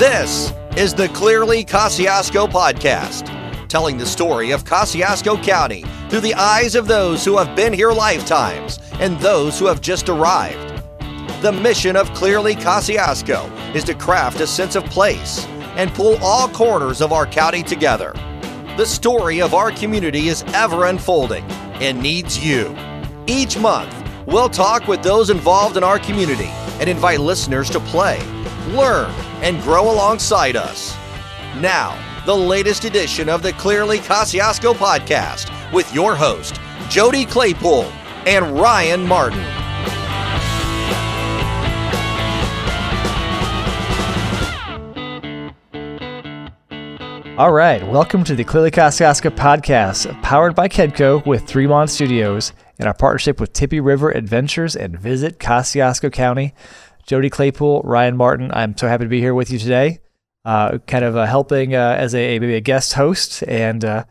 This is the Clearly Kosciusko Podcast, telling the story of Kosciusko County through the eyes of those who have been here lifetimes and those who have just arrived. The mission of Clearly Kosciusko is to craft a sense of place and pull all corners of our county together. The story of our community is ever unfolding and needs you. Each month, we'll talk with those involved in our community and invite listeners to play, learn, and grow alongside us. Now, the latest edition of the Clearly Kosciusko Podcast with your host, Jody Claypool and Ryan Martin. All right, welcome to the Clearly Kosciusko Podcast, powered by KEDCO with Three-Mon Studios in our partnership with Tippy River Adventures and Visit Kosciusko County. Jody Claypool, Ryan Martin, I'm so happy to be here with you today, helping as a guest host and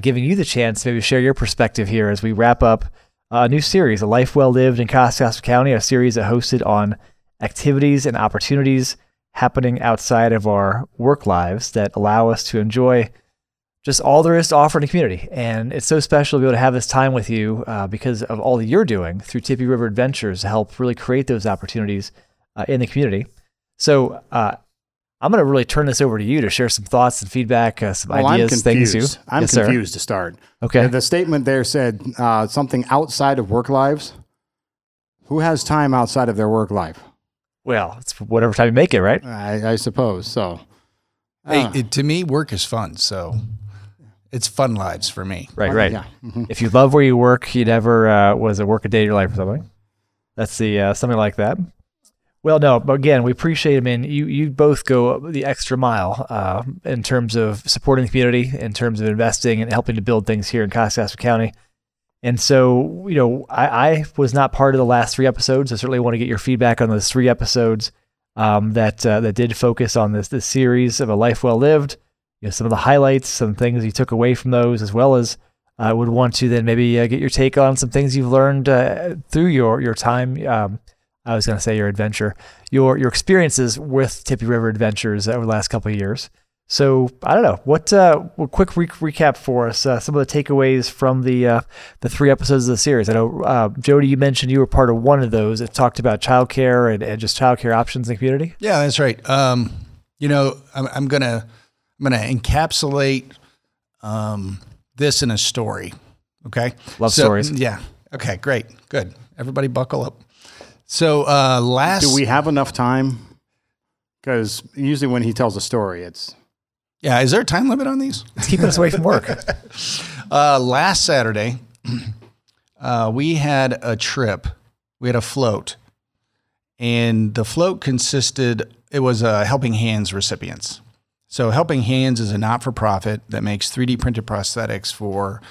giving you the chance to maybe share your perspective here as we wrap up a new series, A Life Well Lived in Kosciusko County, a series that hosted on activities and opportunities happening outside of our work lives that allow us to enjoy just all there is to offer in the community. And it's so special to be able to have this time with you because of all that you're doing through Tippy River Adventures to help really create those opportunities in the community. So I'm going to really turn this over to you to share some thoughts and feedback, ideas, things. I'm confused to start. Okay. The statement there said something outside of work lives. Who has time outside of their work life? Well, it's whatever time you make it, right? I suppose so. To me, work is fun, so it's fun lives for me. Right. Yeah. Mm-hmm. If you love where you work, you never was a work a day of your life or something. That's the something like that. Well, no, but again, we appreciate it, man. You both go the extra mile in terms of supporting the community, in terms of investing and helping to build things here in Kosciusko County. And so, I was not part of the last three episodes. I certainly want to get your feedback on those three episodes that did focus on this series of A Life Well Lived. Some of the highlights, some things you took away from those, as well as I would want to then maybe get your take on some things you've learned through your time. Your experiences with Tippy River Adventures over the last couple of years. So I don't know what. Quick recap for us. Some of the takeaways from the three episodes of the series. I know Jody, you mentioned you were part of one of those. It talked about childcare and just childcare options in the community. Yeah, that's right. I'm gonna encapsulate this in a story. Okay. Love stories. Yeah. Okay. Great. Good. Everybody, buckle up. So do we have enough time? Because usually when he tells a story, it's. Yeah, is there a time limit on these? It's keeping us away from work. Last Saturday, we had a trip. We had a float. And the float it was Helping Hands recipients. So Helping Hands is a not-for-profit that makes 3D printed prosthetics for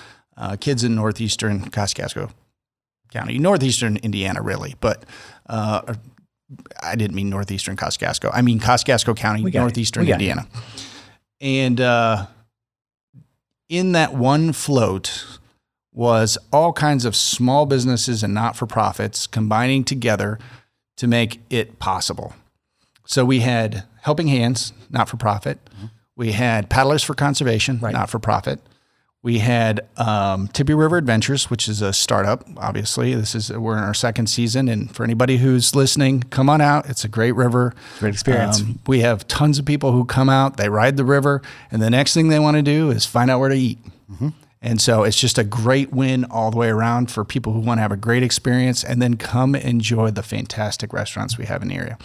kids in northeastern Kosciusko County, northeastern Indiana, really. But I didn't mean northeastern Kosciusko. I mean Kosciusko County, northeastern Indiana. And in that one float was all kinds of small businesses and not-for-profits combining together to make it possible. So we had Helping Hands, not-for-profit. Mm-hmm. We had Paddlers for Conservation, right. Not-for-profit. We had Tippy River Adventures, which is a startup, obviously. We're in our second season, and for anybody who's listening, come on out. It's a great river. Great experience. We have tons of people who come out. They ride the river, and the next thing they want to do is find out where to eat. Mm-hmm. And so it's just a great win all the way around for people who want to have a great experience and then come enjoy the fantastic restaurants we have in the area.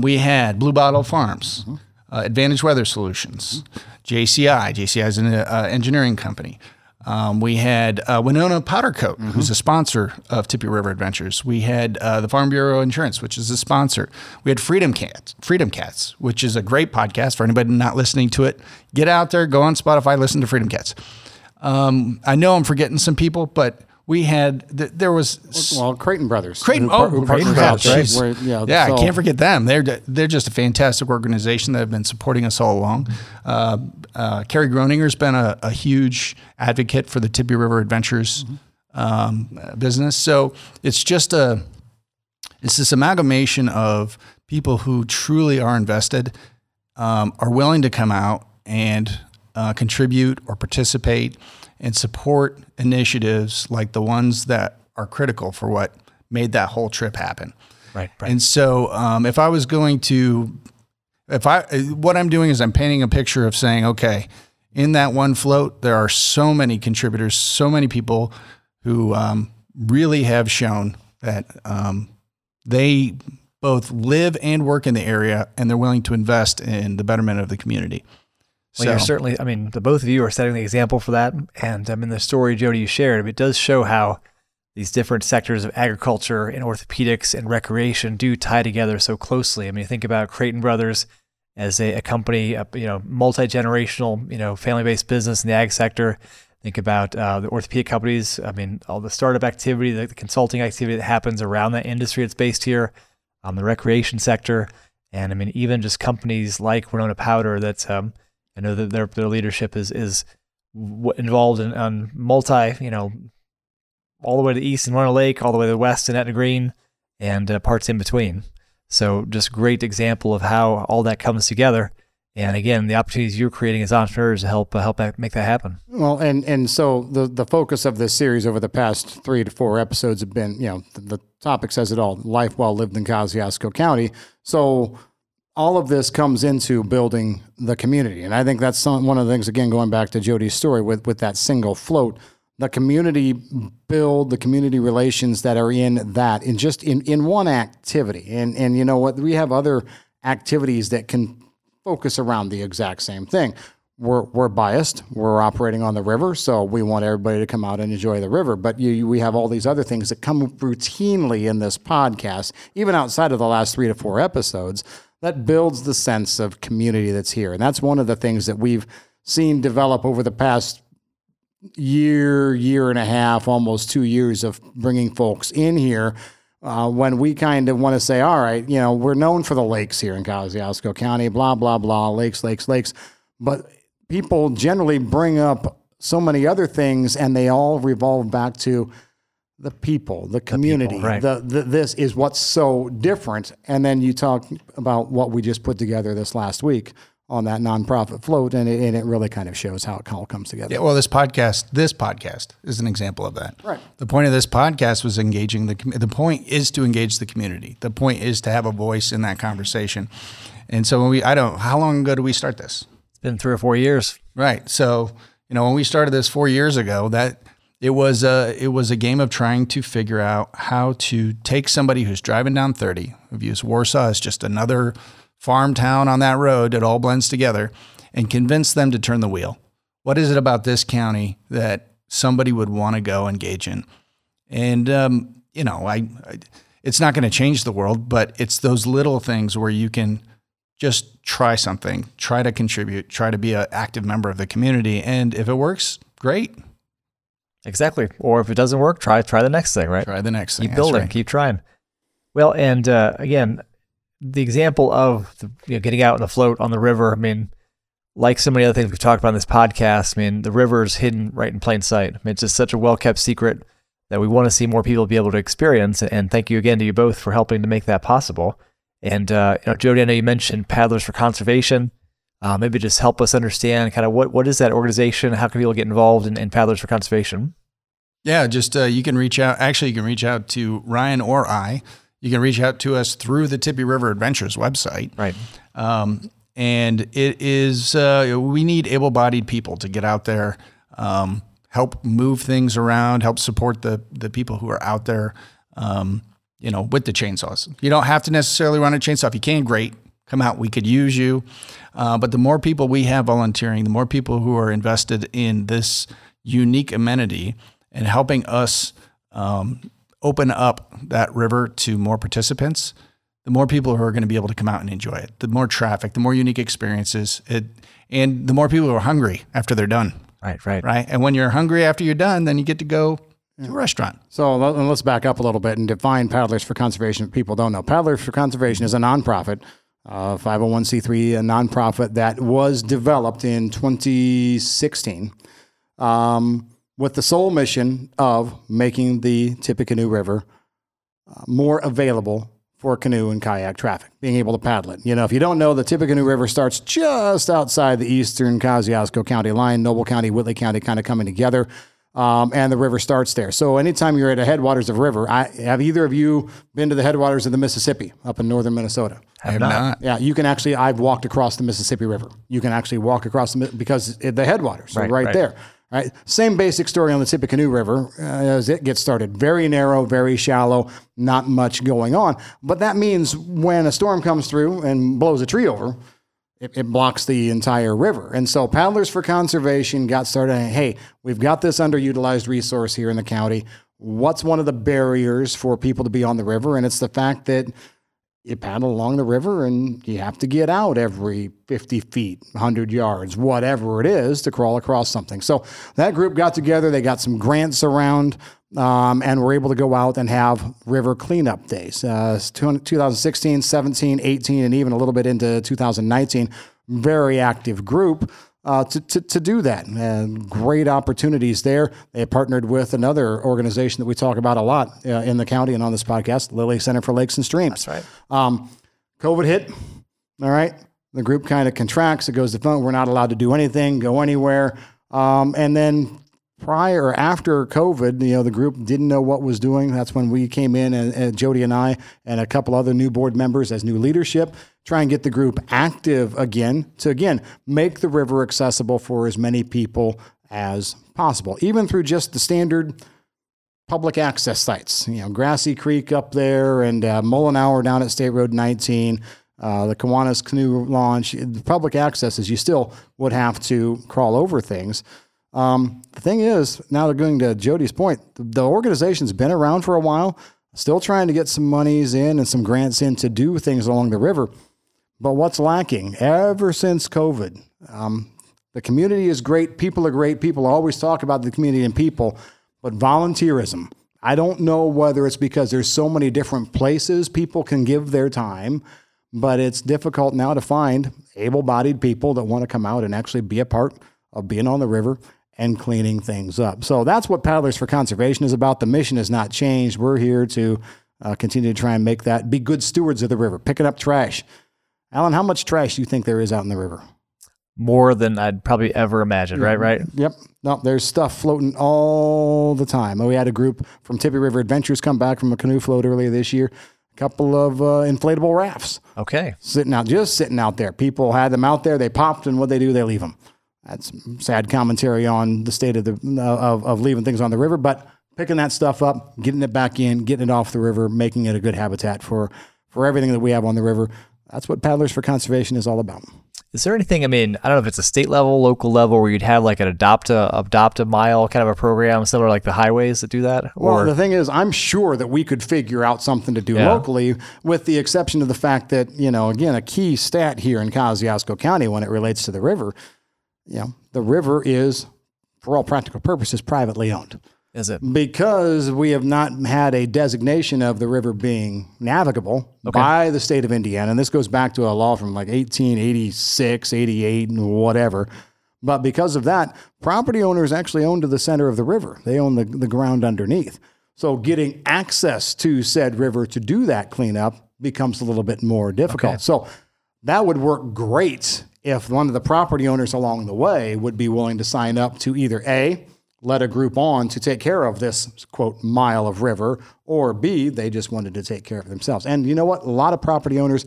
We had Blue Bottle Farms, mm-hmm. Advantage Weather Solutions, JCI. JCI is an engineering company. We had Winona Powder Coat, mm-hmm. who's a sponsor of Tippy River Adventures. We had the Farm Bureau Insurance, which is a sponsor. We had Freedom Cats, which is a great podcast for anybody not listening to it. Get out there, go on Spotify, listen to Freedom Cats. I know I'm forgetting some people, but we had, there was... Well, Creighton Brothers. Creighton Brothers, right? I can't forget them. They're just a fantastic organization that have been supporting us all along. Carrie Groninger's been a huge advocate for the Tippy River Adventures business. So it's this amalgamation of people who truly are invested are willing to come out and contribute or participate and support initiatives like the ones that are critical for what made that whole trip happen. Right. And so if I was going to, what I'm doing is I'm painting a picture of saying, okay, in that one float, there are so many contributors, so many people who really have shown that they both live and work in the area, and they're willing to invest in the betterment of the community. Well, you're certainly, I mean, the both of you are setting the example for that. And I mean, the story, Jody, you shared, it does show how these different sectors of agriculture and orthopedics and recreation do tie together so closely. I mean, think about Creighton Brothers as a company, multi-generational, family-based business in the ag sector. Think about the orthopedic companies. I mean, all the startup activity, the consulting activity that happens around that industry that's based here, the recreation sector. And I mean, even just companies like Winona Powder that's, I know that their leadership is involved in on multi, all the way to the east in Runner Lake, all the way to the west in Etna Green, and parts in between. So just great example of how all that comes together. And again, the opportunities you're creating as entrepreneurs to help make that happen. Well, and so the focus of this series over the past 3 to 4 episodes have been, the topic says it all, life well lived in Kosciuszko County. So all of this comes into building the community. And I think that's one of the things, again, going back to Jody's story with that single float, the community build, the community relations that are in that, and just in one activity. And you know what, we have other activities that can focus around the exact same thing. We're biased. We're operating on the river, so we want everybody to come out and enjoy the river. But we have all these other things that come routinely in this podcast, even outside of the last 3 to 4 episodes, that builds the sense of community that's here. And that's one of the things that we've seen develop over the past year and a half, almost 2 years of bringing folks in here when we kind of want to say, all right, we're known for the lakes here in Kosciuszko County, blah, blah, blah, lakes. But people generally bring up so many other things, and they all revolve back to the people, the community, this is what's so different. And then you talk about what we just put together this last week on that nonprofit float, and it really kind of shows how it all comes together. Yeah, well, this podcast is an example of that. Right. The point of this podcast was engaging the point is to engage the community. The point is to have a voice in that conversation. And so how long ago did we start this? It's been 3 or 4 years. Right. So, when we started this 4 years ago, it was a game of trying to figure out how to take somebody who's driving down 30, who views Warsaw as just another farm town on that road that all blends together, and convince them to turn the wheel. What is it about this county that somebody would want to go engage in? And, it's not going to change the world, but it's those little things where you can just try something, try to contribute, try to be an active member of the community. And if it works, great. Exactly. Or if it doesn't work, try the next thing, right? Try the next thing. Keep building, Keep trying. Well, and again, the example of getting out on a float on the river, I mean, like so many other things we've talked about in this podcast, I mean, the river is hidden right in plain sight. I mean, it's just such a well-kept secret that we want to see more people be able to experience. And thank you again to you both for helping to make that possible. And, Jody, I know you mentioned Paddlers for Conservation. Maybe just help us understand kind of what is that organization? How can people get involved in Paddlers for Conservation? Yeah, just you can reach out to Ryan or I. You can reach out to us through the Tippy River Adventures website. Right. And it is, we need able-bodied people to get out there, help move things around, help support the people who are out there, with the chainsaws. You don't have to necessarily run a chainsaw. If you can, great. Come out, we could use you. But the more people we have volunteering, the more people who are invested in this unique amenity and helping us open up that river to more participants, the more people who are going to be able to come out and enjoy it, the more traffic, the more unique experiences, and the more people who are hungry after they're done. Right. And when you're hungry after you're done, then you get to go to a restaurant. So let's back up a little bit and define Paddlers for Conservation. People don't know. Paddlers for Conservation is a nonprofit, 501c3, a nonprofit that was developed in 2016 with the sole mission of making the Tippecanoe River more available for canoe and kayak traffic, being able to paddle it. You know, if you don't know, the Tippecanoe River starts just outside the eastern Kosciuszko County line, Noble County, Whitley County kind of coming together, and the river starts there. So anytime you're at the headwaters of a river, have either of you been to the headwaters of the Mississippi up in northern Minnesota? I have not. Yeah, you can actually, I've walked across the Mississippi River. You can actually walk across because the headwaters are right there. Right. Same basic story on the Tippecanoe River as it gets started. Very narrow, very shallow, not much going on. But that means when a storm comes through and blows a tree over, it blocks the entire river. And so Paddlers for Conservation got started. Hey, we've got this underutilized resource here in the county. What's one of the barriers for people to be on the river? And it's the fact that you paddle along the river and you have to get out every 50 feet, 100 yards, whatever it is, to crawl across something. So that group got together. They got some grants around and were able to go out and have river cleanup days. 2016, 17, 18, and even a little bit into 2019, very active group to do that. And great opportunities there. They partnered with another organization that we talk about a lot in the county and on this podcast, Lilly Center for Lakes and Streams. That's right. COVID hit. All right. The group kind of contracts. It goes to phone. We're not allowed to do anything, go anywhere. And then prior or after COVID, you know, the group didn't know what was doing. That's when we came in, and Jody and I and a couple other new board members as new leadership, try and get the group active again to, again, make the river accessible for as many people as possible, even through just the standard public access sites. You know, Grassy Creek up there and Mullenhour down at State Road 19, the Kiwanis Canoe Launch. The public access is you still would have to crawl over things. The thing is, now they're going to Jody's point, the organization's been around for a while, still trying to get some monies in and some grants in to do things along the river. But what's lacking ever since COVID? The community is great. People are great. People always talk about the community and people, but volunteerism. I don't know whether it's because there's so many different places people can give their time, but it's difficult now to find able-bodied people that want to come out and actually be a part of being on the river and cleaning things up. So that's what Paddlers for Conservation is about. The mission has not changed. We're here to continue to try and make that, be good stewards of the river, picking up trash. Alan, how much trash do you think there is out in the river? More than I'd probably ever imagined, right? Yep. No, there's stuff floating all the time. We had a group from Tippy River Adventures come back from a canoe float earlier this year. A couple of inflatable rafts. Okay. Just sitting out there. People had them out there. They popped, and what they do, they leave them. That's sad commentary on the state of leaving things on the river, but picking that stuff up, getting it back in, getting it off the river, making it a good habitat for everything that we have on the river. That's what Paddlers for Conservation is all about. Is there anything, I mean, I don't know if it's a state level, local level, where you'd have like an adopt a mile kind of a program, similar like the highways that do that? Well, the thing is, I'm sure that we could figure out something to do locally, with the exception of the fact that, you know, again, a key stat here in Kosciuszko County when it relates to the river, you know, the river is, for all practical purposes, privately owned. Is it? Because we have not had a designation of the river being navigable by the state of Indiana. And this goes back to a law from like 1886, 88, and whatever. But because of that, property owners actually own to the center of the river. They own the ground underneath. So getting access to said river to do that cleanup becomes a little bit more difficult. Okay. So that would work great if one of the property owners along the way would be willing to sign up to either A, let a group on to take care of this, quote, mile of river, or B, they just wanted to take care of themselves. And you know what? A lot of property owners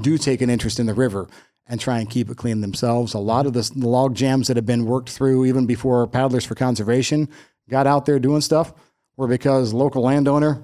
do take an interest in the river and try and keep it clean themselves. A lot of the log jams that have been worked through even before Paddlers for Conservation got out there doing stuff were because local landowner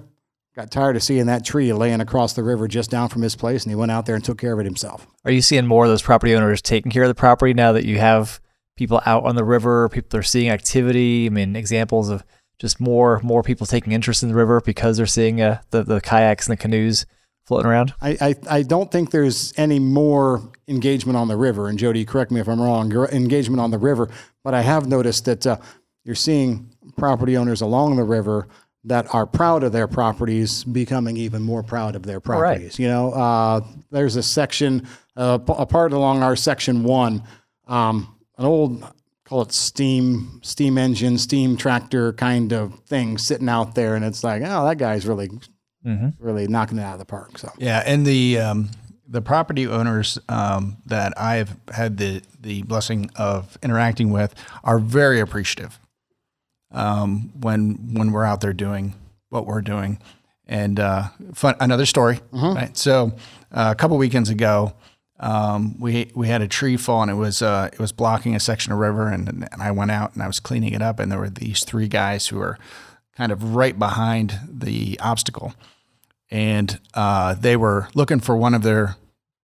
got tired of seeing that tree laying across the river just down from his place, and he went out there and took care of it himself. Are you seeing more of those property owners taking care of the property now that you have people out on the river, people are seeing activity? I mean, examples of just more people taking interest in the river because they're seeing the kayaks and the canoes floating around? I don't think there's any more engagement on the river, and Jody, correct me if I'm wrong, engagement on the river, but I have noticed that you're seeing property owners along the river that are proud of their properties, becoming even more proud of their properties. Right. You know, there's a section, a part along our section 1, an old, call it steam engine, steam tractor kind of thing sitting out there. And it's like, oh, that guy's really really knocking it out of the park. So yeah, and the property owners that I've had the blessing of interacting with are very appreciative when we're out there doing what we're doing. And fun, another story. Right? So a couple weekends ago, we had a tree fall, and it was blocking a section of river, and I went out and I was cleaning it up, and there were these three guys who were kind of right behind the obstacle, and they were looking for one of their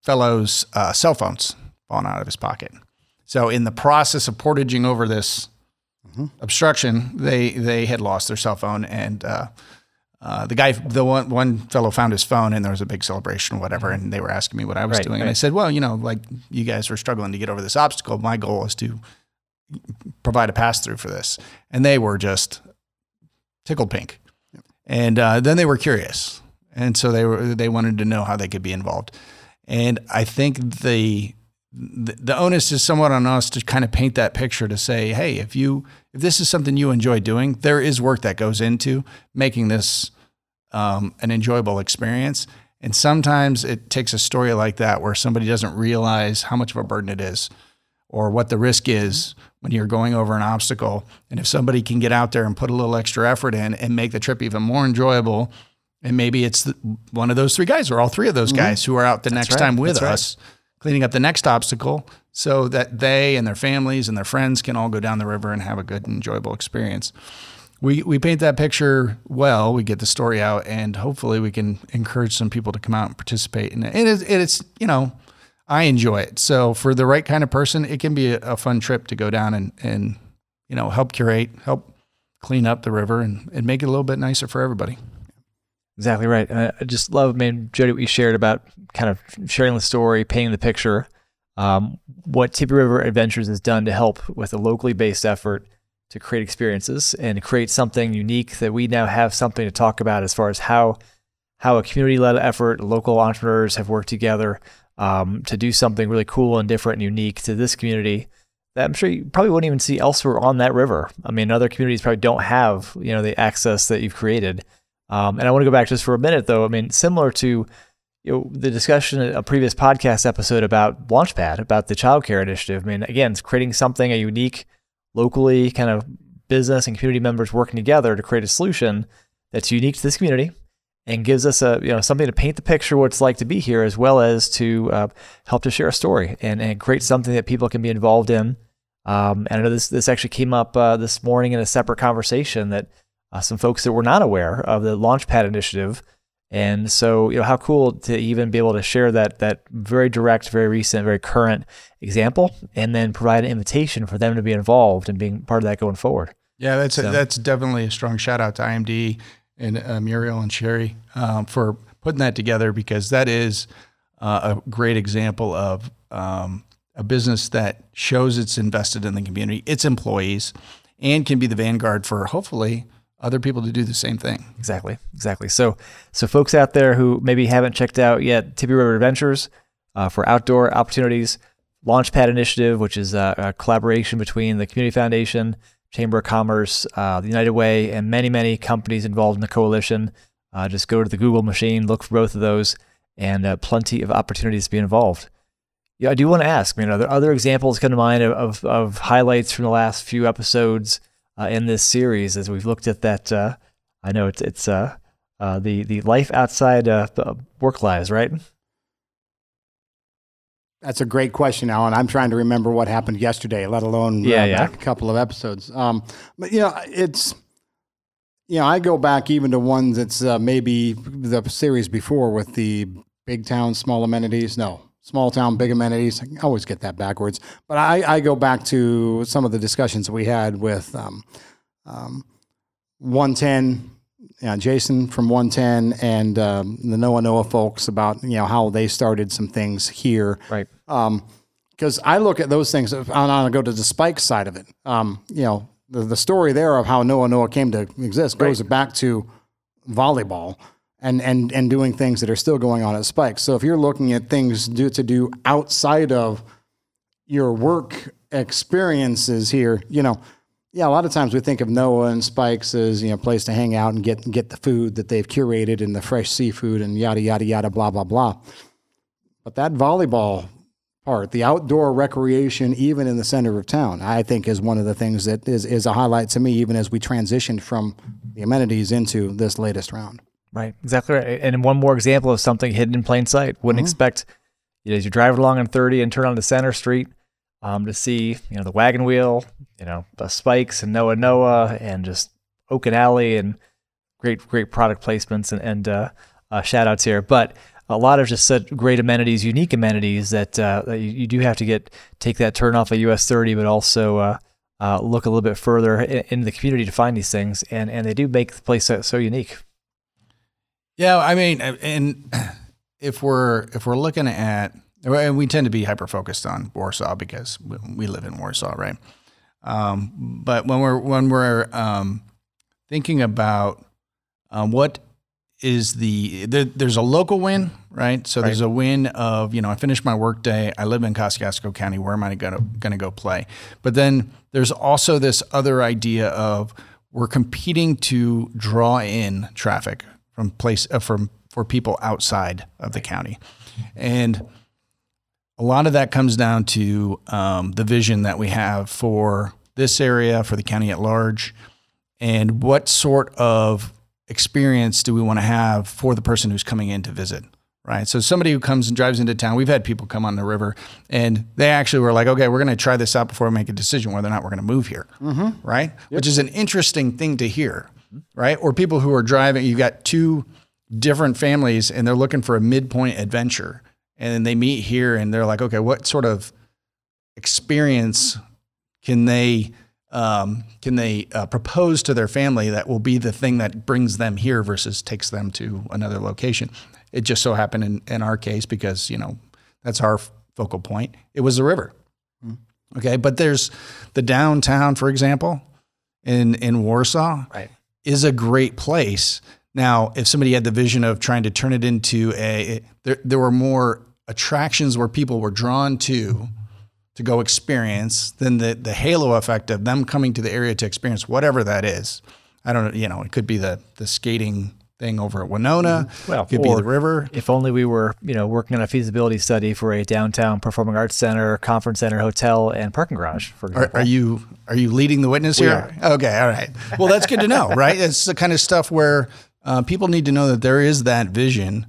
fellows' cell phones falling out of his pocket. So in the process of portaging over this obstruction, they had lost their cell phone, and the guy, the one fellow found his phone, and there was a big celebration or whatever, and they were asking me what I was doing. And I said, well, you know, like, you guys were struggling to get over this obstacle. My goal is to provide a pass-through for this. And they were just tickled pink. And then they were curious. And so they wanted to know how they could be involved. And I think the onus is somewhat on us to kind of paint that picture to say, hey, if this is something you enjoy doing, there is work that goes into making this an enjoyable experience. And sometimes it takes a story like that where somebody doesn't realize how much of a burden it is or what the risk is when you're going over an obstacle. And if somebody can get out there and put a little extra effort in and make the trip even more enjoyable, and maybe it's one of those three guys or all three of those guys who are out the next time with us, cleaning up the next obstacle so that they and their families and their friends can all go down the river and have a good, enjoyable experience. We paint that picture well, we get the story out, and hopefully we can encourage some people to come out and participate in it. And it's, you know, I enjoy it. So for the right kind of person, it can be a fun trip to go down and you know, help curate, help clean up the river and make it a little bit nicer for everybody. Exactly right. I just love, man, Jody, what you shared about kind of sharing the story, painting the picture, what Tippy River Adventures has done to help with a locally based effort to create experiences and create something unique that we now have something to talk about as far as how a community-led effort, local entrepreneurs have worked together to do something really cool and different and unique to this community that I'm sure you probably wouldn't even see elsewhere on that river. I mean, other communities probably don't have, you know, the access that you've created. And I want to go back just for a minute, though. I mean, similar to the discussion in a previous podcast episode about Launchpad, about the childcare initiative. I mean, again, it's creating something, a unique, locally kind of business and community members working together to create a solution that's unique to this community and gives us a, you know, something to paint the picture of what it's like to be here, as well as to help to share a story and create something that people can be involved in. And I know this actually came up this morning in a separate conversation that some folks that were not aware of the Launchpad initiative. And so, you know, how cool to even be able to share that very direct, very recent, very current example, and then provide an invitation for them to be involved and being part of that going forward. Yeah, that's definitely a strong shout out to IMD and Muriel and Sherry for putting that together, because that is a great example of a business that shows it's invested in the community, its employees, and can be the vanguard for hopefully other people to do the same thing. Exactly. So folks out there who maybe haven't checked out yet, Tippy River Adventures for outdoor opportunities, Launchpad Initiative, which is a collaboration between the Community Foundation, Chamber of Commerce, the United Way, and many, many companies involved in the coalition. Just go to the Google machine, look for both of those, and plenty of opportunities to be involved. Yeah, I do want to ask, are there other examples come to mind of highlights from the last few episodes in this series, as we've looked at that, I know it's the life outside work lives, right? That's a great question, Alan. I'm trying to remember what happened yesterday, let alone back a couple of episodes. But I go back even to ones that's maybe the series before with the big town, small amenities. No. Small town, big amenities. I always get that backwards. But I go back to some of the discussions we had with 110, Jason from 110 and the Noah folks about, how they started some things here. Right. Because I look at those things, and I'll go to the Spike side of it. The story there of how Noah came to exist goes back to volleyball. And doing things that are still going on at Spike. So if you're looking at things to do outside of your work experiences here, Yeah, a lot of times we think of Noah and Spike's as, you know, a place to hang out and get the food that they've curated and the fresh seafood and yada, yada, yada, blah, blah, blah. But that volleyball part, the outdoor recreation, even in the center of town, I think is one of the things that is a highlight to me, even as we transitioned from the amenities into this latest round. Right, exactly right. And one more example of something hidden in plain sight. Wouldn't expect, you know, as you're driving along on 30 and turn onto Center Street, to see, you know, the Wagon Wheel, you know, the Spikes and Noah and just Oak and Alley and great product placements and shout outs here. But a lot of just such great amenities, unique amenities that you do have to take that turn off of US 30, but also look a little bit further in the community to find these things. And they do make the place so unique. Yeah. I mean, and if we're looking at, and we tend to be hyper-focused on Warsaw because we live in Warsaw, right? But when we're thinking about what is there's a local win, right? So there's a win of, you know, I finished my work day, I live in Kosciuszko County, where am I going to go play? But then there's also this other idea of we're competing to draw in traffic from for people outside of the county. And a lot of that comes down to the vision that we have for this area, for the county at large, and what sort of experience do we want to have for the person who's coming in to visit, right? So somebody who comes and drives into town, we've had people come on the river, and they actually were like, okay, we're going to try this out before we make a decision whether or not we're going to move here, right? Yep. Which is an interesting thing to hear, right? Or people who are driving, you've got two different families, and they're looking for a midpoint adventure. And then they meet here and they're like, okay, what sort of experience can they propose to their family that will be the thing that brings them here versus takes them to another location? It just so happened in our case, because, you know, that's our focal point, it was the river. Okay. But there's the downtown, for example, in Warsaw is a great place. Now, if somebody had the vision of trying to turn it into there were more attractions where people were drawn to go experience than the halo effect of them coming to the area to experience whatever that is. I don't know, you know, it could be the skating thing over at Winona. Well, it could be the river. If only we were, you know, working on a feasibility study for a downtown performing arts center, conference center, hotel, and parking garage, for example. Are you leading the witness here? Yeah. Okay, all right. Well, that's good to know, right? It's the kind of stuff where people need to know that there is that vision,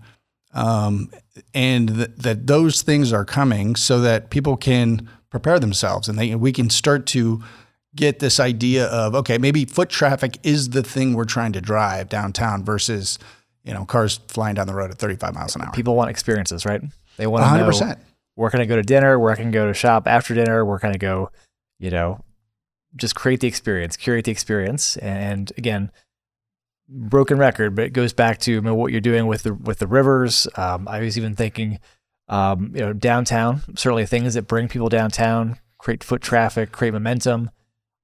and that those things are coming, so that people can prepare themselves, and we can start to get this idea of, okay, maybe foot traffic is the thing we're trying to drive downtown versus, you know, cars flying down the road at 35 miles an hour. People want experiences, right? They want to 100%. Know where can I go to dinner, where can I go to shop after dinner, where can I go, you know, just create the experience, curate the experience, and again, broken record, but it goes back to, I mean, what you're doing with the rivers. I was even thinking, you know, downtown, certainly things that bring people downtown, create foot traffic, create momentum.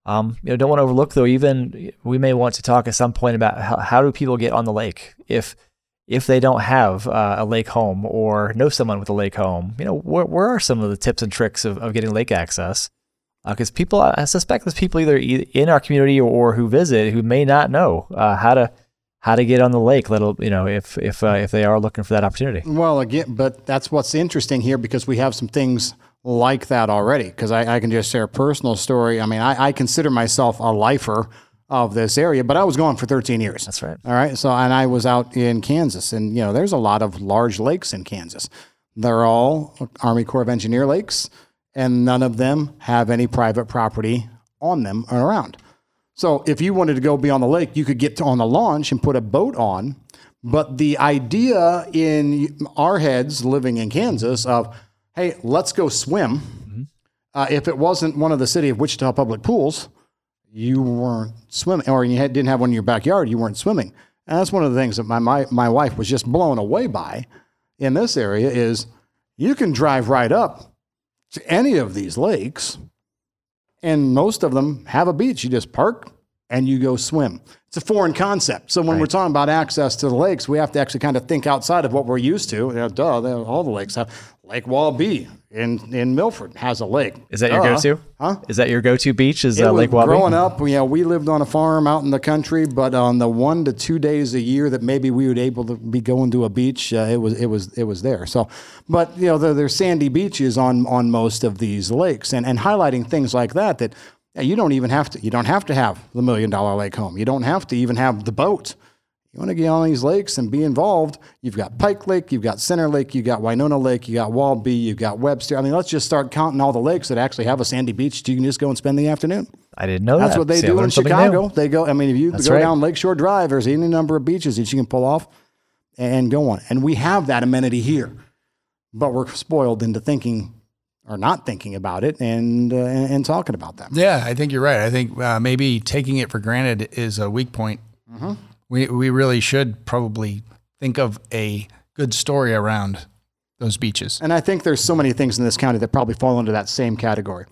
You know, don't want to overlook though, even we may want to talk at some point about how do people get on the lake if they don't have a lake home or know someone with a lake home. You know, where are some of the tips and tricks of getting lake access? Because people, I suspect there's people either in our community or who visit who may not know how to get on the lake. Little, you know, if they are looking for that opportunity. Well, again, but that's what's interesting here, because we have some things like that already. Because I can just share a personal story. I mean, I consider myself a lifer of this area, but I was gone for 13 years. That's right. All right. So, and I was out in Kansas, and you know, there's a lot of large lakes in Kansas. They're all Army Corps of Engineer lakes. And none of them have any private property on them or around. So if you wanted to go be on the lake, you could get on the launch and put a boat on. But the idea in our heads living in Kansas of, hey, let's go swim. Mm-hmm. If it wasn't one of the city of Wichita public pools, you weren't swimming, or you didn't have one in your backyard, you weren't swimming. And that's one of the things that my wife was just blown away by in this area is you can drive right up to any of these lakes, and most of them have a beach. You just park and you go swim. It's a foreign concept. So when we're talking about access to the lakes, we have to actually kind of think outside of what we're used to. You know, all the lakes have Lake Wallaby in Milford has a lake. Is that your go-to? Huh? Is that your go-to beach? Is Lake Wallaby? Growing up, we lived on a farm out in the country, but on the 1 to 2 days a year that maybe we would able to be going to a beach, it was there. So, but there's sandy beaches on most of these lakes, and highlighting things like that you don't even have to. You don't have to have the $1 million lake home. You don't have to even have the boat. You want to get on these lakes and be involved. You've got Pike Lake, you've got Center Lake, you've got Winona Lake, you got Wallaby, you've got Webster. I mean, let's just start counting all the lakes that actually have a sandy beach that you can just go and spend the afternoon. I didn't know that. That's what they do in Chicago. They go, I mean, if you go down Lakeshore Drive, there's any number of beaches that you can pull off and go on. And we have that amenity here, but we're spoiled into thinking or not thinking about it and talking about that. Yeah, I think you're right. I think maybe taking it for granted is a weak point. Mm-hmm. We really should probably think of a good story around those beaches. And I think there's so many things in this county that probably fall into that same category.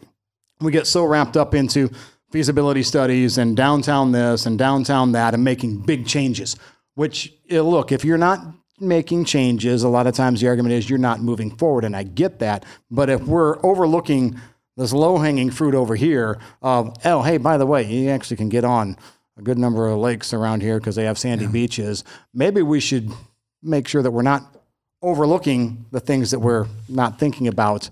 We get so wrapped up into feasibility studies and downtown this and downtown that and making big changes, which, look, if you're not making changes, a lot of times the argument is you're not moving forward, and I get that. But if we're overlooking this low-hanging fruit over here of, hey, by the way, you actually can get on a good number of lakes around here because they have sandy beaches. Maybe we should make sure that we're not overlooking the things that we're not thinking about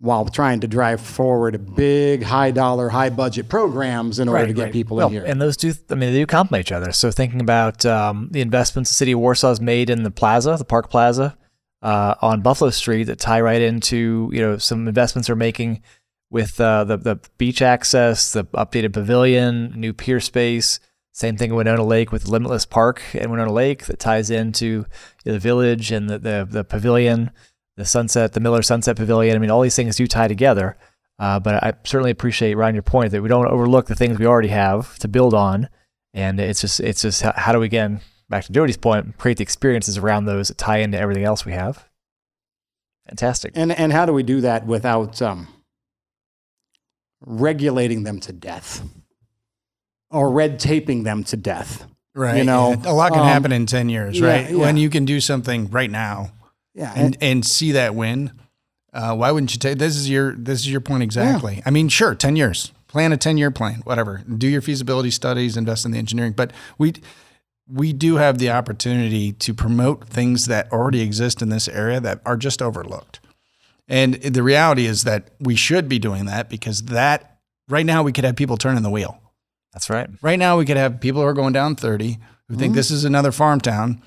while trying to drive forward big, high-dollar, high-budget programs in order to get people in here. And those they do complement each other. So thinking about the investments the city of Warsaw has made in the Park Plaza on Buffalo Street that tie right into some investments they're making with the beach access, the updated pavilion, new pier space. Same thing in Winona Lake with Limitless Park in Winona Lake that ties into the village and the pavilion, the Miller Sunset Pavilion. I mean, all these things do tie together. But I certainly appreciate, Ryan, your point that we don't overlook the things we already have to build on. And it's just how do we, again, back to Jody's point, create the experiences around those that tie into everything else we have? Fantastic. And how do we do that without regulating them to death or red taping them to death? Right. A lot can happen in 10 years, right? Yeah. When you can do something right now and see that win, why wouldn't you take, this is your point exactly. Yeah. I mean, sure. 10 years, plan a 10-year plan, whatever, do your feasibility studies, invest in the engineering. But we do have the opportunity to promote things that already exist in this area that are just overlooked. And the reality is that we should be doing that because that right now we could have people turning the wheel. That's right. Right now we could have people who are going down 30 who think this is another farm town,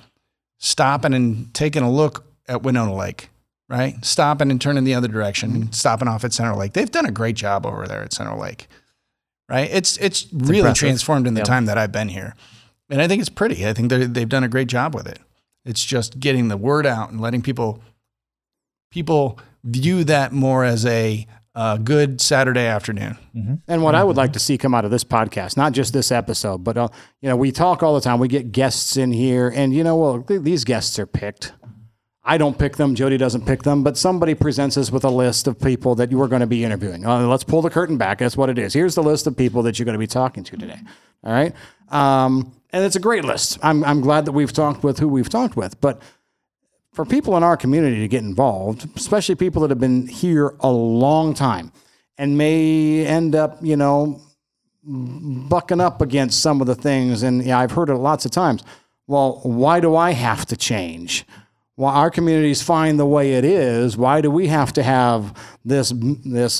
stopping and taking a look at Winona Lake, right? Stopping and turning the other direction and stopping off at Center Lake. They've done a great job over there at Center Lake, right? It's really impressive. Transformed in the time that I've been here. And I think it's pretty. I think they've done a great job with it. It's just getting the word out and letting people view that more as a good Saturday afternoon. Mm-hmm. And what I would like to see come out of this podcast, not just this episode, but, we talk all the time. We get guests in here and, these guests are picked. I don't pick them. Jody doesn't pick them, but somebody presents us with a list of people that you are going to be interviewing. Let's pull the curtain back. That's what it is. Here's the list of people that you're going to be talking to today. All right. And it's a great list. I'm glad that we've talked with who we've talked with, but for people in our community to get involved, especially people that have been here a long time and may end up, bucking up against some of the things. And I've heard it lots of times. Well, why do I have to change? Well, our community's fine the way it is. Why do we have to have this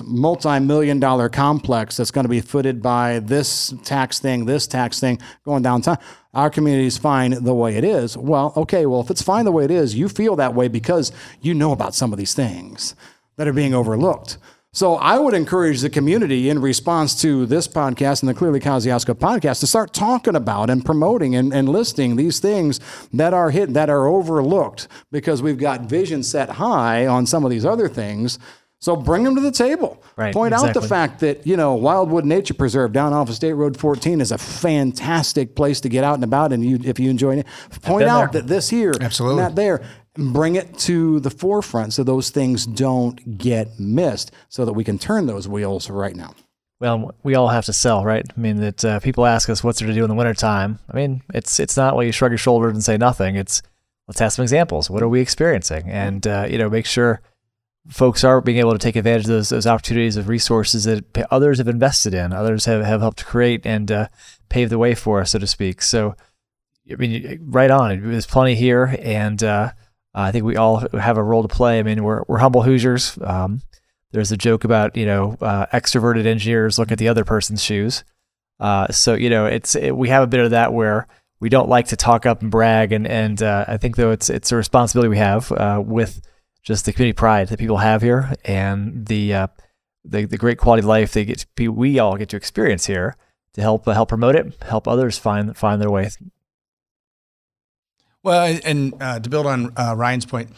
multi-million-dollar complex that's going to be footed by this tax thing going downtown? Our community's fine the way it is. Well, okay, if it's fine the way it is, you feel that way because you know about some of these things that are being overlooked. So I would encourage the community in response to this podcast and the Clearly Kosciuszko podcast to start talking about and promoting and listing these things that are hidden, that are overlooked, because we've got vision set high on some of these other things. So bring them to the table. Right, Point out the fact that, Wildwood Nature Preserve down off of State Road 14 is a fantastic place to get out and about. And if you enjoy it, point out that this here, absolutely, not there, and bring it to the forefront so those things don't get missed so that we can turn those wheels right now. Well, we all have to sell, right? I mean, that people ask us what's there to do in the wintertime. I mean, it's not where you shrug your shoulders and say nothing. Let's have some examples. What are we experiencing? And, make sure folks are being able to take advantage of those opportunities of resources that others have invested in, others have helped create and pave the way for us, so to speak. So, I mean, right on. There's plenty here, and I think we all have a role to play. I mean, we're humble Hoosiers. There's a joke about, extroverted engineers look at the other person's shoes. So, we have a bit of that where we don't like to talk up and brag. And I think, though, it's a responsibility we have with just the community pride that people have here and the great quality of life we all get to experience here to help promote it, help others find their way. Well, and to build on Ryan's point,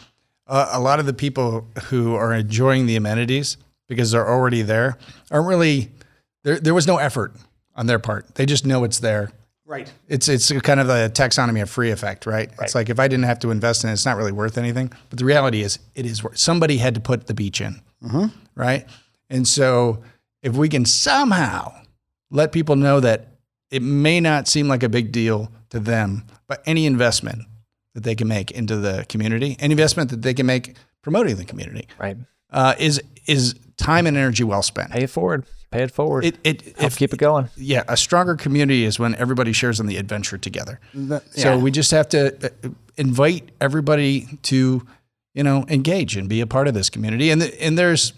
a lot of the people who are enjoying the amenities because they're already there aren't really there. There was no effort on their part. They just know it's there. Right. It's kind of the taxonomy of free effect, right? It's like if I didn't have to invest in it, it's not really worth anything. But the reality is it is worth. Somebody had to put the beach in, right? And so if we can somehow let people know that it may not seem like a big deal to them, but any investment that they can make into the community, any investment that they can make promoting the community, right, is time and energy well spent. Pay it forward. Keep it going. Yeah, a stronger community is when everybody shares in the adventure together. So we just have to invite everybody to, engage and be a part of this community. And there's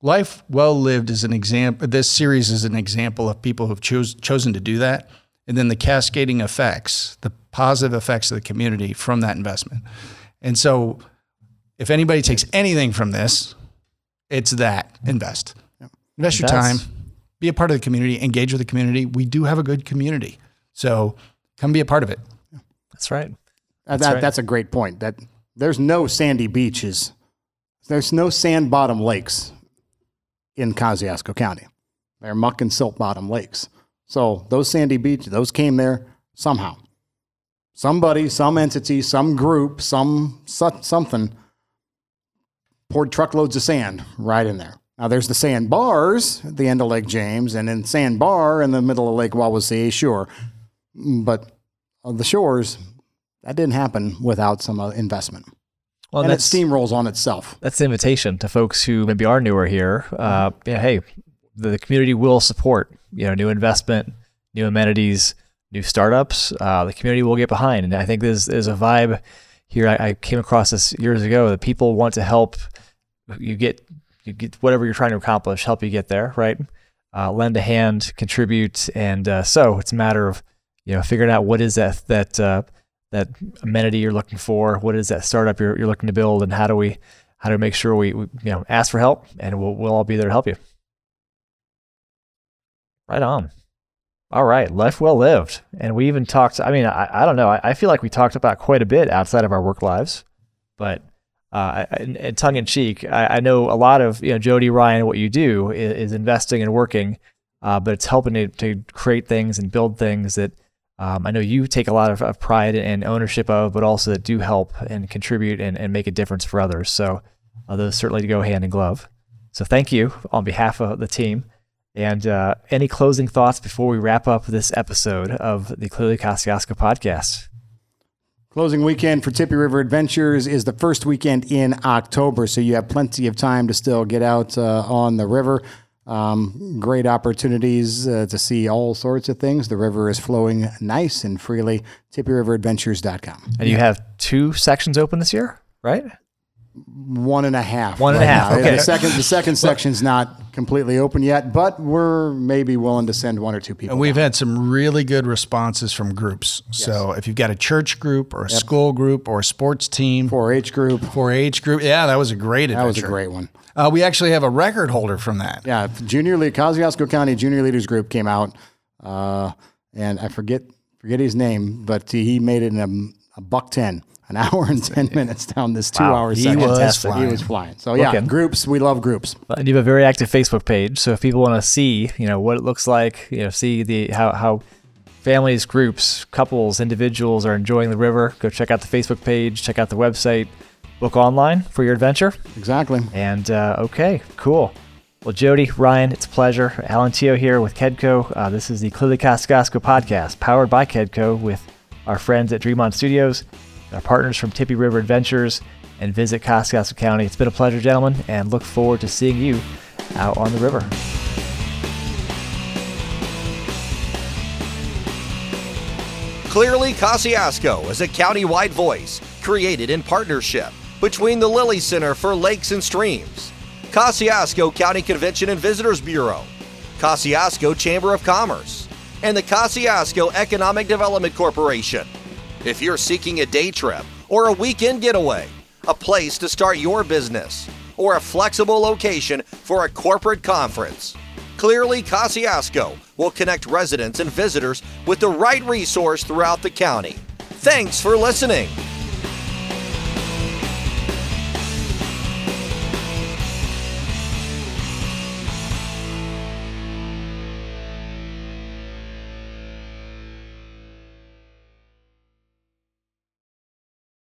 Life Well Lived is an example. This series is an example of people who've chosen to do that, and then the cascading effects, the positive effects of the community from that investment. And so if anybody takes anything from this, it's that invest. Invest your time, be a part of the community, engage with the community. We do have a good community. So come be a part of it. That's right. That's a great point. That there's no sandy beaches. There's no sand bottom lakes in Kosciuszko County. They're muck and silt bottom lakes. So those sandy beaches, those came there somehow. Somebody, some entity, some group, something poured truckloads of sand right in there. Now there's the sand bars at the end of Lake James and then sand bar in the middle of Lake Wawasee Shore. But on the shores, that didn't happen without some investment. Well, and it steamrolls on itself. That's the invitation to folks who maybe are newer here. Hey, the community will support, new investment, new amenities, new startups. The community will get behind. And I think this is a vibe here. I came across this years ago that people want to help you get whatever you're trying to accomplish, help you get there, right? Lend a hand, contribute. And so it's a matter of, figuring out what is that amenity you're looking for, what is that startup you're looking to build, and how do we make sure we ask for help, and we'll all be there to help you. Right on. All right. Life well lived. And we even talked, I don't know. I feel like we talked about quite a bit outside of our work lives, but and tongue in cheek, I know a lot of, Jody, Ryan, what you do is investing and working, but it's helping to create things and build things that I know you take a lot of pride and ownership of, but also that do help and contribute and make a difference for others. So those certainly go hand in glove. So thank you on behalf of the team. And any closing thoughts before we wrap up this episode of the Clearly Kosciuszko podcast? Closing weekend for Tippy River Adventures is the first weekend in October, so you have plenty of time to still get out on the river. Great opportunities to see all sorts of things. The river is flowing nice and freely. TippyRiverAdventures.com. And you have 2 sections open this year, right? 1.5. One and a half. Okay. The second section's not completely open yet, but we're maybe willing to send 1 or 2 people. And we've had some really good responses from groups. Yes. So if you've got a church group or a school group or a sports team, 4-H group. Yeah, that was a great adventure. That was a great one. We actually have a record holder from that. Yeah, Junior League, Kosciuszko County Junior Leaders Group came out, and I forget his name, but he made it in a $1.10. An hour and 10 minutes down this 2 hour section. He was flying. So yeah, groups, we love groups. And you have a very active Facebook page. So if people want to see, what it looks like, see how families, groups, couples, individuals are enjoying the river, go check out the Facebook page, check out the website, book online for your adventure. Exactly. And okay, cool. Well, Jody, Ryan, it's a pleasure. Alan Teo here with KEDCO. This is the Clearly Kosciuszko podcast powered by KEDCO with our friends at Dream On Studios, our partners from Tippy River Adventures, and visit Kosciuszko County. It's been a pleasure, gentlemen, and look forward to seeing you out on the river. Clearly Kosciuszko is a county-wide voice created in partnership between the Lilly Center for Lakes and Streams, Kosciuszko County Convention and Visitors Bureau, Kosciuszko Chamber of Commerce, and the Kosciuszko Economic Development Corporation. If you're seeking a day trip or a weekend getaway, a place to start your business, or a flexible location for a corporate conference, Clearly Kosciuszko will connect residents and visitors with the right resource throughout the county. Thanks for listening.